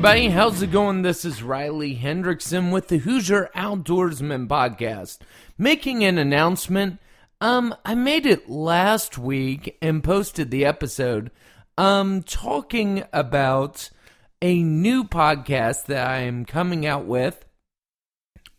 everybody. How's it going? This is Riley Hendrickson with the Hoosier Outdoorsman podcast. Making an announcement. I made it last week and posted the episode talking about a new podcast that I am coming out with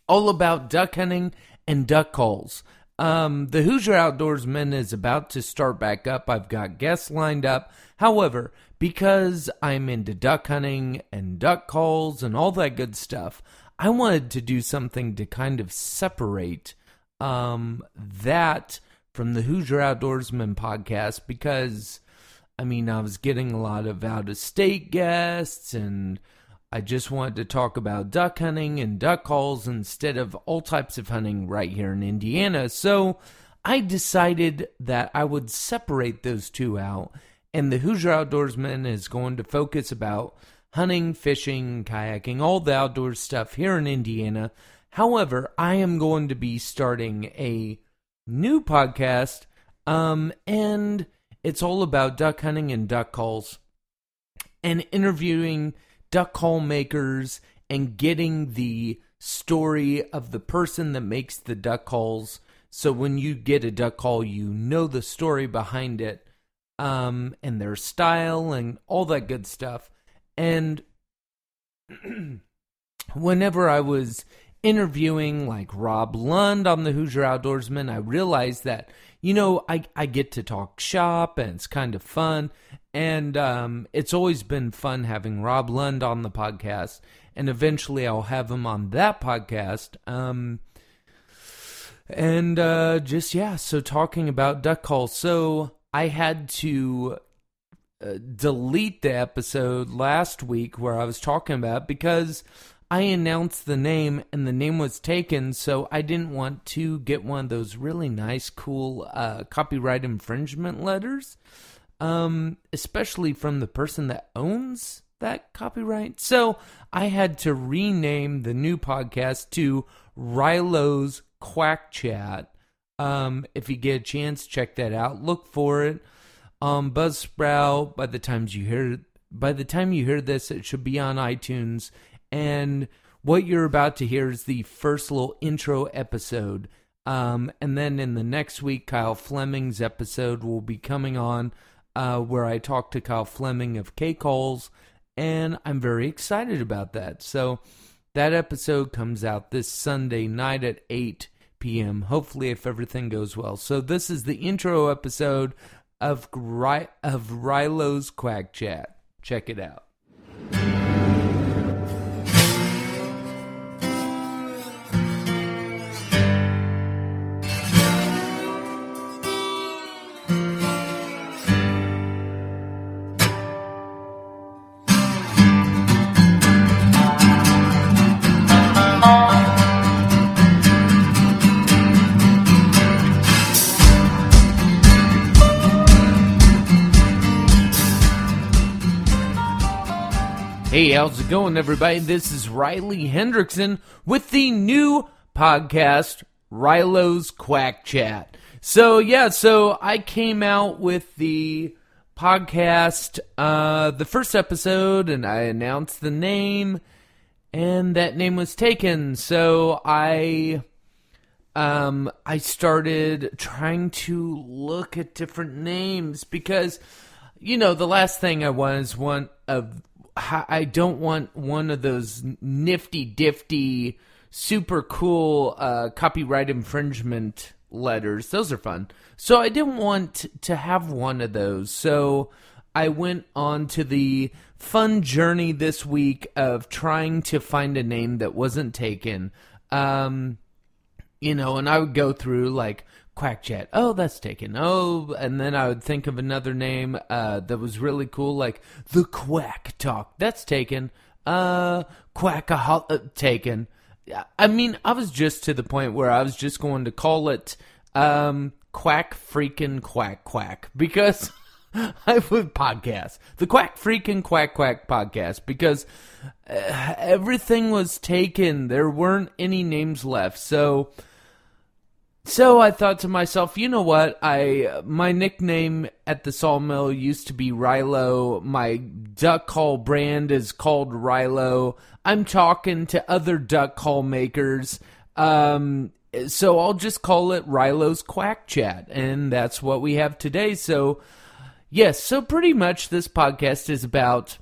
all about duck hunting and duck calls. The Hoosier Outdoorsman is about to start back up. I've got guests lined up. However, because I'm into duck hunting and duck calls and all that good stuff, I wanted to do something to kind of separate that from the Hoosier Outdoorsman podcast because, I mean, I was getting a lot of out-of-state guests and I just wanted to talk about duck hunting and duck calls instead of all types of hunting right here in Indiana. So I decided that I would separate those two out, and the Hoosier Outdoorsman is going to focus about hunting, fishing, kayaking, all the outdoor stuff here in Indiana. However, I am going to be starting a new podcast, and it's all about duck hunting and duck calls and interviewing duck call makers and getting the story of the person that makes the duck calls. So when you get a duck call, you know the story behind it, and their style and all that good stuff. And whenever I was interviewing like Rob Lund on the Hoosier Outdoorsman, I realized that, you know, I get to talk shop and it's kind of fun. And it's always been fun having Rob Lund on the podcast, and eventually I'll have him on that podcast. So talking about duck calls. So I had to delete the episode last week where I was talking about it because I announced the name and the name was taken, so I didn't want to get one of those really nice, cool copyright infringement letters. Especially from the person that owns that copyright. So I had to rename the new podcast to Rilo's Quack Chat. If you get a chance, check that out. Look for it on Buzzsprout. By the time you hear this, it should be on iTunes. And what you're about to hear is the first little intro episode. And then in the next week, Kyle Fleming's episode will be coming on, where I talked to Kyle Fleming of KCOLS, and I'm very excited about that. So that episode comes out this Sunday night at 8 p.m., hopefully if everything goes well. So this is the intro episode of Rilo's Quack Chat. Check it out. Hey, how's it going, everybody? This is Riley Hendrickson with the new podcast, Rilo's Quack Chat. So I came out with the podcast, the first episode, and I announced the name, and that name was taken. So I started trying to look at different names because, you know, the last thing I want is one of... I don't want one of those nifty-difty, super cool copyright infringement letters. Those are fun. So I didn't want to have one of those. So I went on to the fun journey this week of trying to find a name that wasn't taken. And I would go through like Quack Chat. Oh, that's taken. Oh, and then I would think of another name that was really cool, like the Quack Talk. That's taken. Quackaholic, taken. I mean, I was just to the point where I was just going to call it Quack Freaking Quack Quack because I would podcast the Quack Freaking Quack Quack podcast because everything was taken. There weren't any names left, so. So I thought to myself, you know what? My nickname at the sawmill used to be Rilo. My duck call brand is called Rilo. I'm talking to other duck call makers. So I'll just call it Rilo's Quack Chat, and that's what we have today. So yes, so pretty much this podcast is about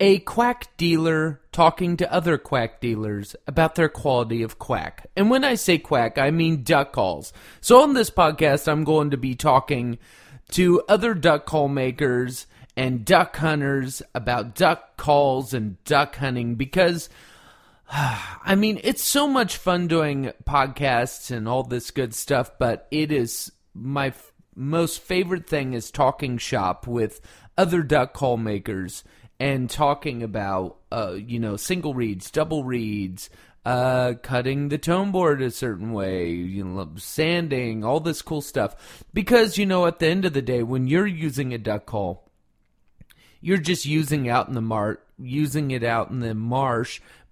a quack dealer talking to other quack dealers about their quality of quack. And when I say quack, I mean duck calls. So on this podcast, I'm going to be talking to other duck call makers and duck hunters about duck calls and duck hunting because, I mean, it's so much fun doing podcasts and all this good stuff, but it is my most favorite thing is talking shop with other duck call makers and talking about, single reeds, double reeds, cutting the tone board a certain way, sanding, all this cool stuff. Because, at the end of the day, when you're using a duck call, you're just using it out in the marsh.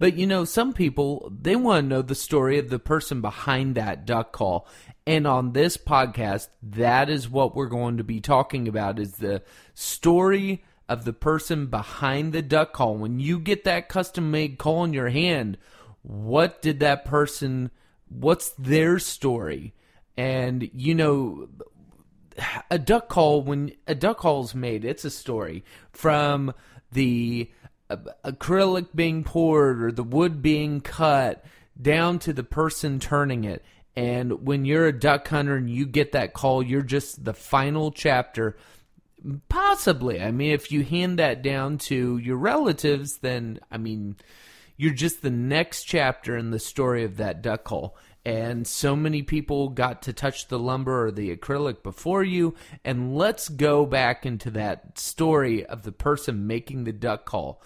But, some people, they want to know the story of the person behind that duck call. And on this podcast, that is what we're going to be talking about is the story of the person behind the duck call. When you get that custom-made call in your hand, what's their story? And, when a duck call is made, it's a story. From the acrylic being poured or the wood being cut down to the person turning it. And when you're a duck hunter and you get that call, you're just the final chapter. Possibly. I mean, if you hand that down to your relatives, then, you're just the next chapter in the story of that duck call. And so many people got to touch the lumber or the acrylic before you. And let's go back into that story of the person making the duck call.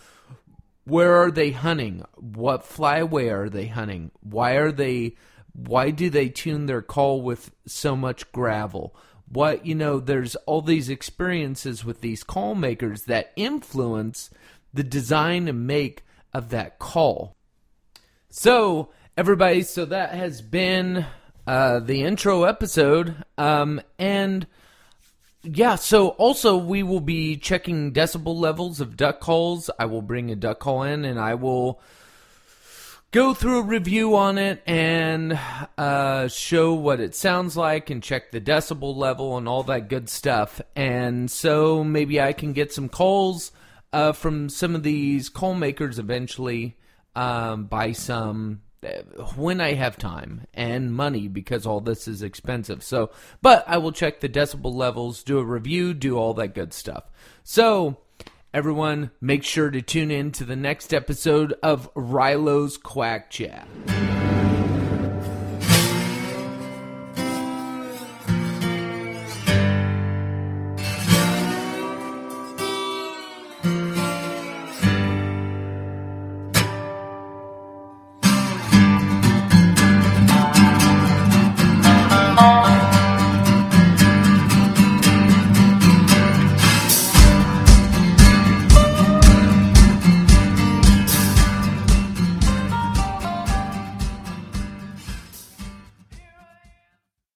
Where are they hunting? What flyaway are they hunting? Why do they tune their call with so much gravel? There's all these experiences with these call makers that influence the design and make of that call. So, everybody, that has been the intro episode. Also we will be checking decibel levels of duck calls. I will bring a duck call in and I will go through a review on it and show what it sounds like and check the decibel level and all that good stuff. And so maybe I can get some calls from some of these call makers eventually when I have time and money because all this is expensive. So, but I will check the decibel levels, do a review, do all that good stuff. So, everyone, make sure to tune in to the next episode of Rilo's Quack Chat.